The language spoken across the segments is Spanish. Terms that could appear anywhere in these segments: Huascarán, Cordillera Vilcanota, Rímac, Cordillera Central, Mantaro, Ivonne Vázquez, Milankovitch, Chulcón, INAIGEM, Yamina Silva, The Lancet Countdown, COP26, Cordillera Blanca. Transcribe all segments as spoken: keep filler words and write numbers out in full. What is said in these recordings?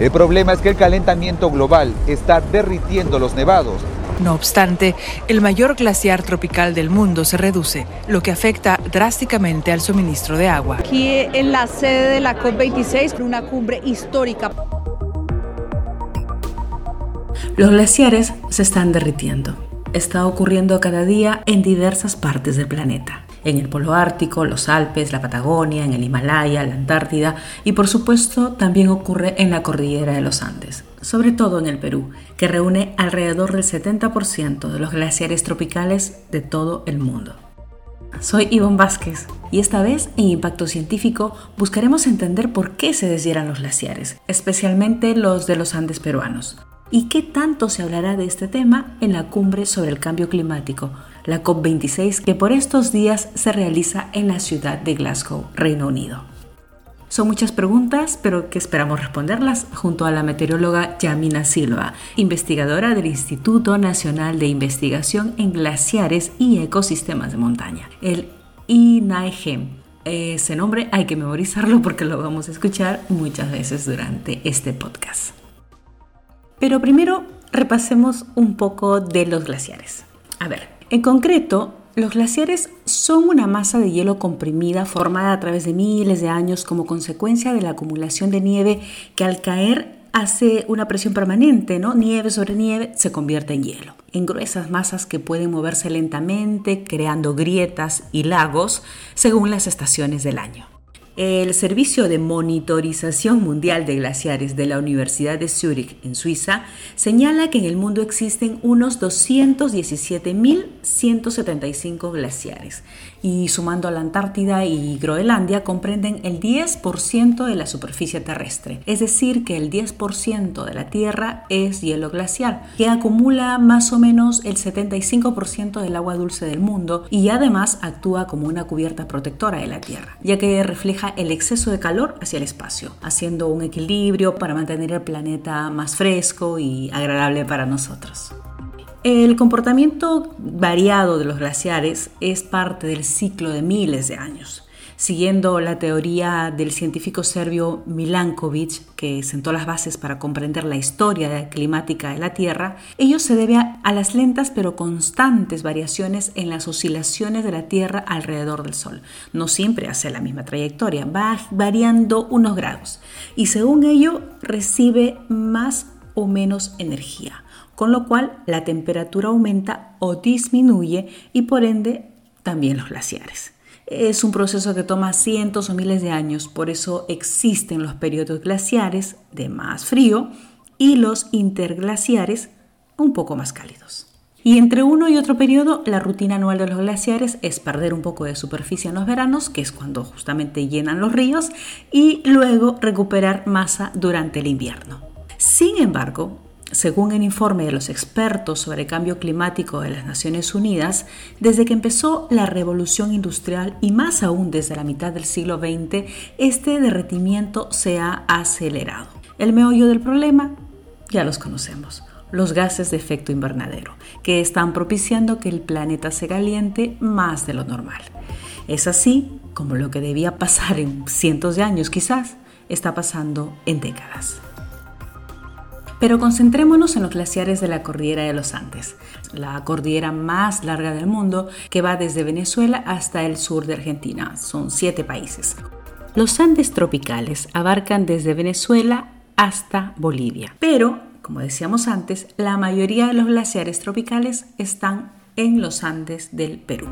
El problema es que el calentamiento global está derritiendo los nevados. No obstante, el mayor glaciar tropical del mundo se reduce, lo que afecta drásticamente al suministro de agua. Aquí en la sede de la COP veintiséis, una cumbre histórica. Los glaciares se están derritiendo. Está ocurriendo cada día en diversas partes del planeta. En el Polo Ártico, los Alpes, la Patagonia, en el Himalaya, la Antártida y, por supuesto, también ocurre en la Cordillera de los Andes, sobre todo en el Perú, que reúne alrededor del setenta por ciento de los glaciares tropicales de todo el mundo. Soy Ivonne Vázquez y esta vez en Impacto Científico buscaremos entender por qué se deshielan los glaciares, especialmente los de los Andes peruanos. ¿Y qué tanto se hablará de este tema en la cumbre sobre el cambio climático, la COP veintiséis, que por estos días se realiza en la ciudad de Glasgow, Reino Unido? Son muchas preguntas, pero que esperamos responderlas junto a la meteoróloga Yamina Silva, investigadora del Instituto Nacional de Investigación en Glaciares y Ecosistemas de Montaña, el INAIGEM. Ese nombre hay que memorizarlo porque lo vamos a escuchar muchas veces durante este podcast. Pero primero repasemos un poco de los glaciares. A ver, en concreto, los glaciares son una masa de hielo comprimida formada a través de miles de años como consecuencia de la acumulación de nieve que al caer hace una presión permanente, ¿no? Nieve sobre nieve se convierte en hielo, en gruesas masas que pueden moverse lentamente, creando grietas y lagos según las estaciones del año. El Servicio de Monitorización Mundial de Glaciares de la Universidad de Zúrich, en Suiza, señala que en el mundo existen unos doscientos diecisiete mil ciento setenta y cinco glaciares y, sumando a la Antártida y Groenlandia, comprenden el diez por ciento de la superficie terrestre. Es decir, que el diez por ciento de la Tierra es hielo glacial, que acumula más o menos el setenta y cinco por ciento del agua dulce del mundo y además actúa como una cubierta protectora de la Tierra, ya que refleja el exceso de calor hacia el espacio, haciendo un equilibrio para mantener el planeta más fresco y agradable para nosotros. El comportamiento variado de los glaciares es parte del ciclo de miles de años. Siguiendo la teoría del científico serbio Milankovitch, que sentó las bases para comprender la historia climática de la Tierra, ello se debe a, a las lentas pero constantes variaciones en las oscilaciones de la Tierra alrededor del Sol. No siempre hace la misma trayectoria, va variando unos grados y según ello recibe más o menos energía, con lo cual la temperatura aumenta o disminuye y por ende también los glaciares. Es un proceso que toma cientos o miles de años, por eso existen los periodos glaciares de más frío y los interglaciares un poco más cálidos. Y entre uno y otro periodo, la rutina anual de los glaciares es perder un poco de superficie en los veranos, que es cuando justamente llenan los ríos, y luego recuperar masa durante el invierno. Sin embargo, según el informe de los expertos sobre cambio climático de las Naciones Unidas, desde que empezó la revolución industrial y más aún desde la mitad del siglo veinte, este derretimiento se ha acelerado. El meollo del problema ya los conocemos, los gases de efecto invernadero, que están propiciando que el planeta se caliente más de lo normal. Es así como lo que debía pasar en cientos de años, quizás, está pasando en décadas. Pero concentrémonos en los glaciares de la Cordillera de los Andes, la cordillera más larga del mundo que va desde Venezuela hasta el sur de Argentina. Son siete países. Los Andes tropicales abarcan desde Venezuela hasta Bolivia, pero, como decíamos antes, la mayoría de los glaciares tropicales están en los Andes del Perú.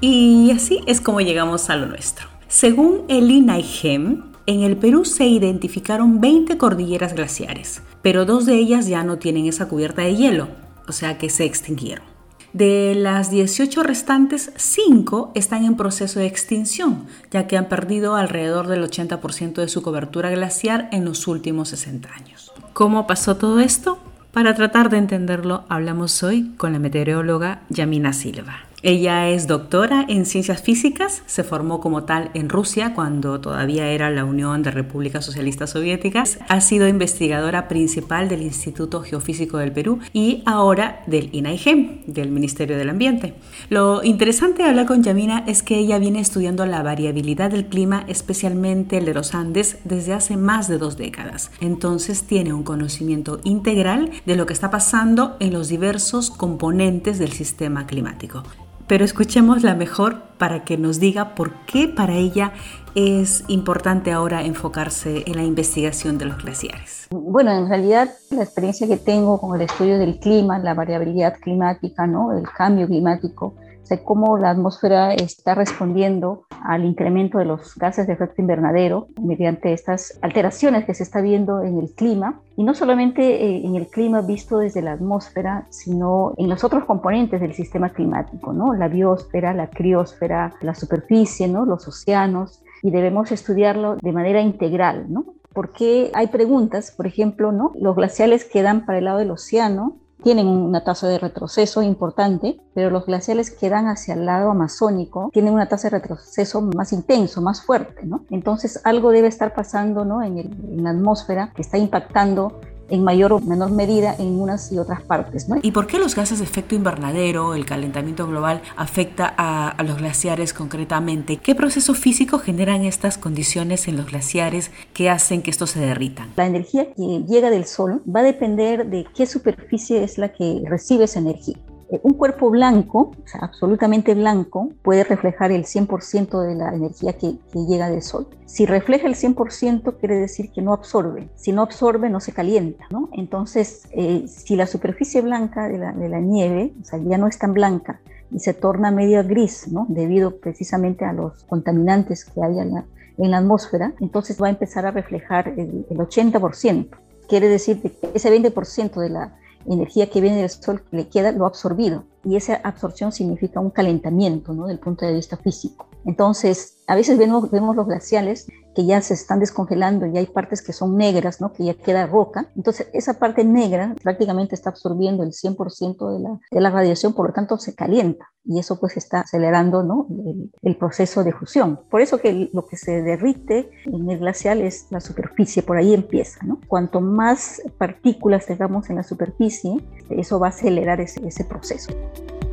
Y así es como llegamos a lo nuestro. Según el INAIGEM, en el Perú se identificaron veinte cordilleras glaciares, pero dos de ellas ya no tienen esa cubierta de hielo, o sea que se extinguieron. De las dieciocho restantes, cinco están en proceso de extinción, ya que han perdido alrededor del ochenta por ciento de su cobertura glaciar en los últimos sesenta años. ¿Cómo pasó todo esto? Para tratar de entenderlo, hablamos hoy con la meteoróloga Yamina Silva. Ella es doctora en Ciencias Físicas, se formó como tal en Rusia cuando todavía era la Unión de Repúblicas Socialistas Soviéticas, ha sido investigadora principal del Instituto Geofísico del Perú y ahora del INAIGEM, del Ministerio del Ambiente. Lo interesante de hablar con Yamina es que ella viene estudiando la variabilidad del clima, especialmente el de los Andes, desde hace más de dos décadas. Entonces tiene un conocimiento integral de lo que está pasando en los diversos componentes del sistema climático. Pero escuchémosla mejor para que nos diga por qué para ella es importante ahora enfocarse en la investigación de los glaciares. Bueno, en realidad la experiencia que tengo con el estudio del clima, la variabilidad climática, ¿no? El cambio climático, o sea, cómo la atmósfera está respondiendo al incremento de los gases de efecto invernadero mediante estas alteraciones que se está viendo en el clima, y no solamente en el clima visto desde la atmósfera, sino en los otros componentes del sistema climático, ¿no? La biosfera, la criosfera, la superficie, ¿no? Los océanos, y debemos estudiarlo de manera integral, ¿no? Porque hay preguntas, por ejemplo, ¿no? Los glaciales que dan para el lado del océano tienen una tasa de retroceso importante, pero los glaciales que dan hacia el lado amazónico tienen una tasa de retroceso más intenso, más fuerte, ¿no? Entonces algo debe estar pasando, ¿no? en, el, en la atmósfera que está impactando en mayor o menor medida en unas y otras partes, ¿no? ¿Y por qué los gases de efecto invernadero, el calentamiento global, afecta a, a los glaciares concretamente? ¿Qué procesos físicos generan estas condiciones en los glaciares que hacen que estos se derritan? La energía que llega del sol va a depender de qué superficie es la que recibe esa energía. Un cuerpo blanco, o sea, absolutamente blanco, puede reflejar el cien por ciento de la energía que, que llega del sol. Si refleja el cien por ciento, quiere decir que no absorbe. Si no absorbe, no se calienta, ¿no? Entonces, eh, si la superficie blanca de la, de la nieve, o sea, ya no es tan blanca y se torna medio gris, ¿no? Debido precisamente a los contaminantes que hay en la, en la atmósfera, entonces va a empezar a reflejar el, el ochenta por ciento. Quiere decir que ese veinte por ciento de la energía que viene del sol que le queda lo ha absorbido, y esa absorción significa un calentamiento, ¿no? Del punto de vista físico. Entonces, a veces vemos, vemos los glaciales que ya se están descongelando y hay partes que son negras, ¿no? Que ya queda roca. Entonces, esa parte negra prácticamente está absorbiendo el cien por ciento de la, de la radiación, por lo tanto se calienta, y eso pues está acelerando, ¿no? el, el proceso de fusión. Por eso que lo que se derrite en el glacial es la superficie, por ahí empieza, ¿no? Cuanto más partículas tengamos en la superficie, eso va a acelerar ese, ese proceso.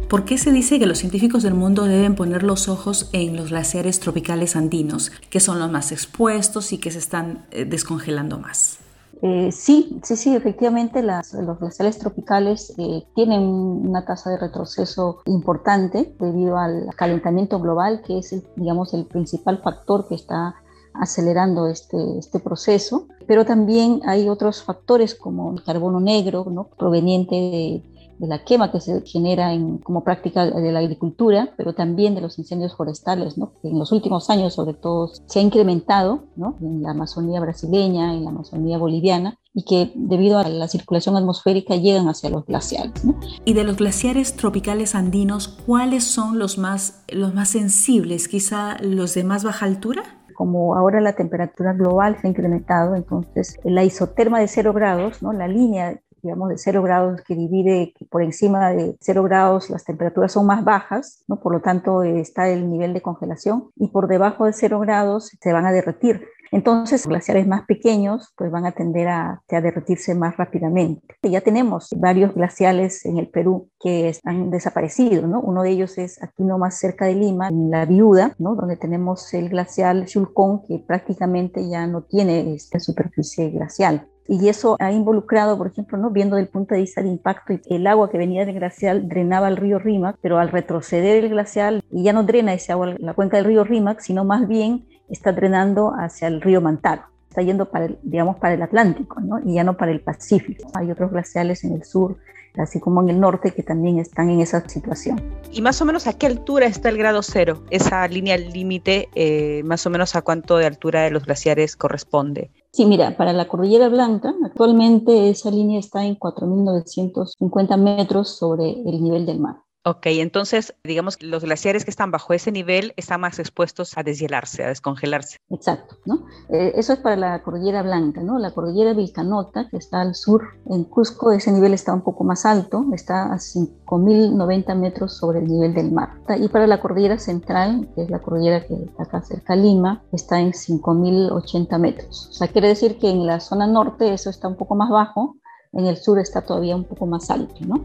¿Por qué se dice que los científicos del mundo deben poner los ojos en los glaciares tropicales andinos, que son los más expuestos y que se están descongelando más? Eh, sí, sí, sí, efectivamente las, los glaciares tropicales eh, tienen una tasa de retroceso importante debido al calentamiento global, que es, digamos, el principal factor que está acelerando este, este proceso. Pero también hay otros factores como el carbono negro, ¿no? Proveniente de... de la quema que se genera en, como práctica de la agricultura, pero también de los incendios forestales, ¿no? Que en los últimos años sobre todo se ha incrementado, ¿no? En la Amazonía brasileña, en la Amazonía boliviana, y que debido a la circulación atmosférica llegan hacia los glaciares, ¿no? Y de los glaciares tropicales andinos, ¿cuáles son los más, los más sensibles? ¿Quizá los de más baja altura? Como ahora la temperatura global se ha incrementado, entonces la isoterma de cero grados, ¿no? La línea, digamos, de cero grados que divide que por encima de cero grados las temperaturas son más bajas, ¿no? Por lo tanto eh, está el nivel de congelación, y por debajo de cero grados se van a derretir. Entonces, glaciares más pequeños pues van a tender a, a derretirse más rápidamente. Ya tenemos varios glaciales en el Perú que han desaparecido, ¿no? Uno de ellos es aquí nomás cerca de Lima, en La Viuda, ¿no? Donde tenemos el glacial Chulcón, que prácticamente ya no tiene esta superficie glacial. Y eso ha involucrado, por ejemplo, ¿no? Viendo desde el punto de vista del impacto, el agua que venía del glacial drenaba el río Rímac, pero al retroceder el glacial ya no drena ese agua la cuenca del río Rímac, sino más bien está drenando hacia el río Mantaro. Está yendo para el, digamos, para el Atlántico, ¿no? Y ya no para el Pacífico. Hay otros glaciales en el sur, así como en el norte, que también están en esa situación. ¿Y más o menos a qué altura está el grado cero? Esa línea límite, eh, más o menos a cuánto de altura de los glaciares corresponde. Sí, mira, para la Cordillera Blanca, actualmente esa línea está en cuatro mil novecientos cincuenta metros sobre el nivel del mar. Ok, entonces, digamos, los glaciares que están bajo ese nivel están más expuestos a deshielarse, a descongelarse. Exacto, ¿no? Eh, eso es para la Cordillera Blanca, ¿no? La Cordillera Vilcanota, que está al sur, en Cusco, ese nivel está un poco más alto, está a cinco mil noventa metros sobre el nivel del mar. Y para la Cordillera Central, que es la cordillera que está acá cerca de Lima, está en cinco mil ochenta metros. O sea, quiere decir que en la zona norte eso está un poco más bajo, en el sur está todavía un poco más alto, ¿no?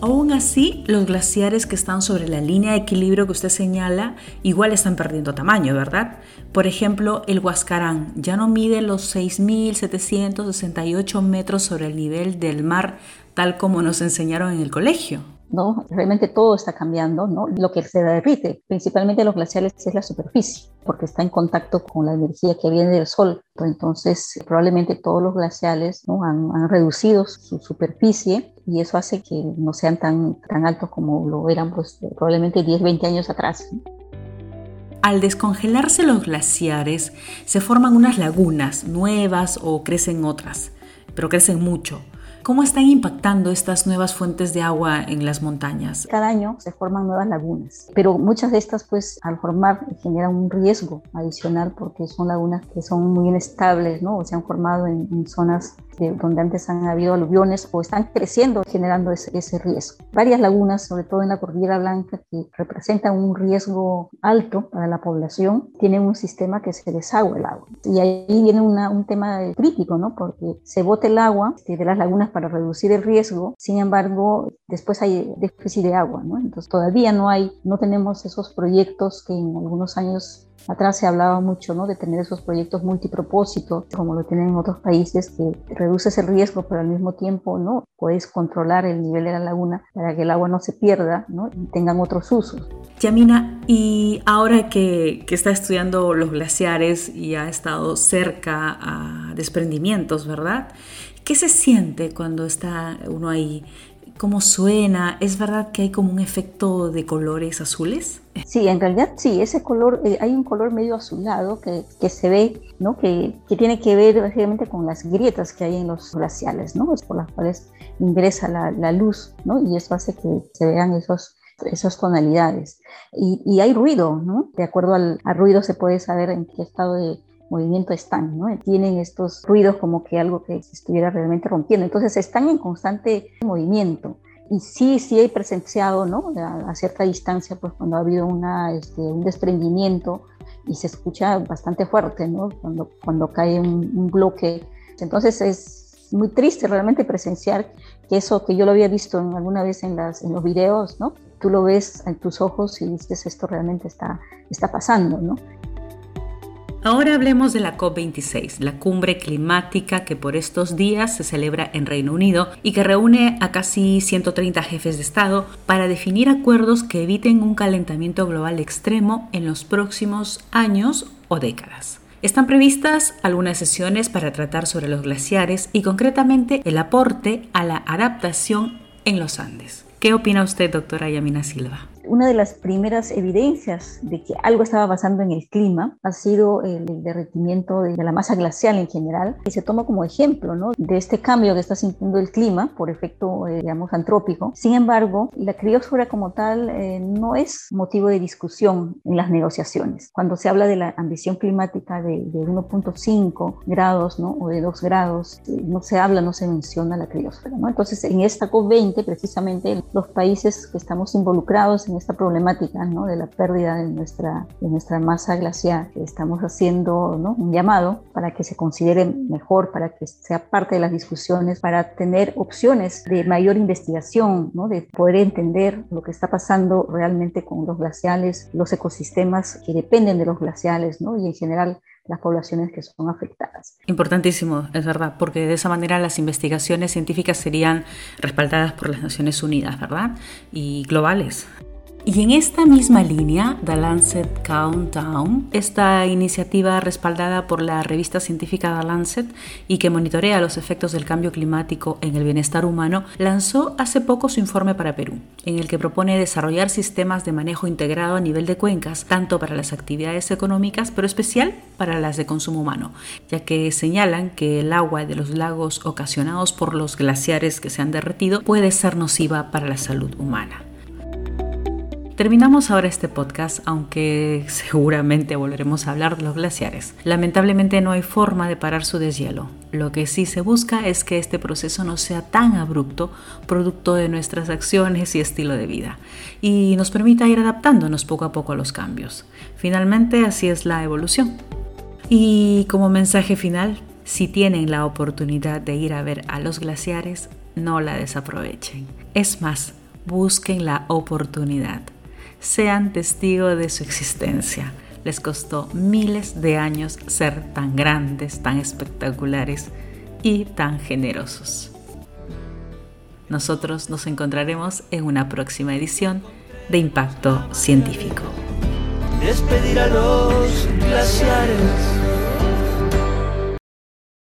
Aún así, los glaciares que están sobre la línea de equilibrio que usted señala igual están perdiendo tamaño, ¿verdad? Por ejemplo, el Huascarán ya no mide los seis mil setecientos sesenta y ocho metros sobre el nivel del mar, tal como nos enseñaron en el colegio. No, realmente todo está cambiando, ¿no? Lo que se derrite, principalmente los glaciares, es la superficie, porque está en contacto con la energía que viene del sol. Entonces, probablemente todos los glaciares, ¿no?, han, han reducido su superficie, y eso hace que no sean tan, tan altos como lo eran, pues, probablemente diez, veinte años atrás. Al descongelarse los glaciares, se forman unas lagunas nuevas o crecen otras, pero crecen mucho. ¿Cómo están impactando estas nuevas fuentes de agua en las montañas? Cada año se forman nuevas lagunas, pero muchas de estas, pues, al formar, generan un riesgo adicional porque son lagunas que son muy inestables, ¿no? O se han formado en, en zonas de, donde antes han habido aluviones o están creciendo, generando ese, ese riesgo. Varias lagunas, sobre todo en la Cordillera Blanca, que representan un riesgo alto para la población, tienen un sistema que se desagua el agua. Y ahí viene una, un tema crítico, ¿no? Porque se bota el agua de las lagunas para reducir el riesgo, sin embargo, después hay déficit de agua, ¿no? Entonces todavía no hay, no tenemos esos proyectos que en algunos años atrás se hablaba mucho, ¿no?, de tener esos proyectos multipropósitos, como lo tienen en otros países, que reduces el riesgo, pero al mismo tiempo, ¿no?, puedes controlar el nivel de la laguna para que el agua no se pierda, ¿no?, y tengan otros usos. Yamina, y ahora que, que está estudiando los glaciares y ha estado cerca a desprendimientos, ¿verdad?, ¿qué se siente cuando está uno ahí? ¿Cómo suena? ¿Es verdad que hay como un efecto de colores azules? Sí, en realidad sí, ese color, eh, hay un color medio azulado que, que se ve, ¿no?, que, que tiene que ver básicamente con las grietas que hay en los glaciales, ¿no?, por las cuales ingresa la, la luz, ¿no?, y eso hace que se vean esos, esas tonalidades. Y, y hay ruido, ¿no?, de acuerdo al, al ruido se puede saber en qué estado de movimiento están, ¿no? Tienen estos ruidos como que algo que se estuviera realmente rompiendo. Entonces están en constante movimiento. Y sí, sí he presenciado, ¿no?, a, a cierta distancia, pues cuando ha habido una, este, un desprendimiento, y se escucha bastante fuerte, ¿no?, cuando, cuando cae un, un bloque. Entonces es muy triste realmente presenciar que eso que yo lo había visto en, alguna vez en, las, en los videos, ¿no?, tú lo ves en tus ojos y dices, esto realmente está, está pasando, ¿no? Ahora hablemos de la COP veintiséis, la cumbre climática que por estos días se celebra en Reino Unido y que reúne a casi ciento treinta jefes de Estado para definir acuerdos que eviten un calentamiento global extremo en los próximos años o décadas. Están previstas algunas sesiones para tratar sobre los glaciares y concretamente el aporte a la adaptación en los Andes. ¿Qué opina usted, doctora Yamina Silva? Una de las primeras evidencias de que algo estaba pasando en el clima ha sido el derretimiento de la masa glacial en general, y se toma como ejemplo, ¿no?, de este cambio que está sintiendo el clima por efecto, eh, digamos, antrópico. Sin embargo, la criosfera como tal eh, no es motivo de discusión en las negociaciones. Cuando se habla de la ambición climática de, de uno punto cinco grados, ¿no?, o de dos grados, no se habla, no se menciona la criosfera, ¿no? Entonces, en esta COP veinte, precisamente, los países que estamos involucrados en esta problemática, ¿no?, de la pérdida de nuestra, de nuestra masa glacial, estamos haciendo, ¿no?, un llamado para que se considere mejor, para que sea parte de las discusiones, para tener opciones de mayor investigación, ¿no?, de poder entender lo que está pasando realmente con los glaciales, los ecosistemas que dependen de los glaciales, ¿no?, y en general las poblaciones que son afectadas. Importantísimo, es verdad, porque de esa manera las investigaciones científicas serían respaldadas por las Naciones Unidas, ¿verdad?, y globales. Y en esta misma línea, The Lancet Countdown, esta iniciativa respaldada por la revista científica The Lancet y que monitorea los efectos del cambio climático en el bienestar humano, lanzó hace poco su informe para Perú, en el que propone desarrollar sistemas de manejo integrado a nivel de cuencas, tanto para las actividades económicas, pero especial para las de consumo humano, ya que señalan que el agua de los lagos ocasionados por los glaciares que se han derretido puede ser nociva para la salud humana. Terminamos ahora este podcast, aunque seguramente volveremos a hablar de los glaciares. Lamentablemente no hay forma de parar su deshielo. Lo que sí se busca es que este proceso no sea tan abrupto, producto de nuestras acciones y estilo de vida, y nos permita ir adaptándonos poco a poco a los cambios. Finalmente, así es la evolución. Y como mensaje final, si tienen la oportunidad de ir a ver a los glaciares, no la desaprovechen. Es más, busquen la oportunidad. Sean testigos de su existencia. Les costó miles de años ser tan grandes, tan espectaculares y tan generosos. Nosotros nos encontraremos en una próxima edición de Impacto Científico. Despedir a los glaciares.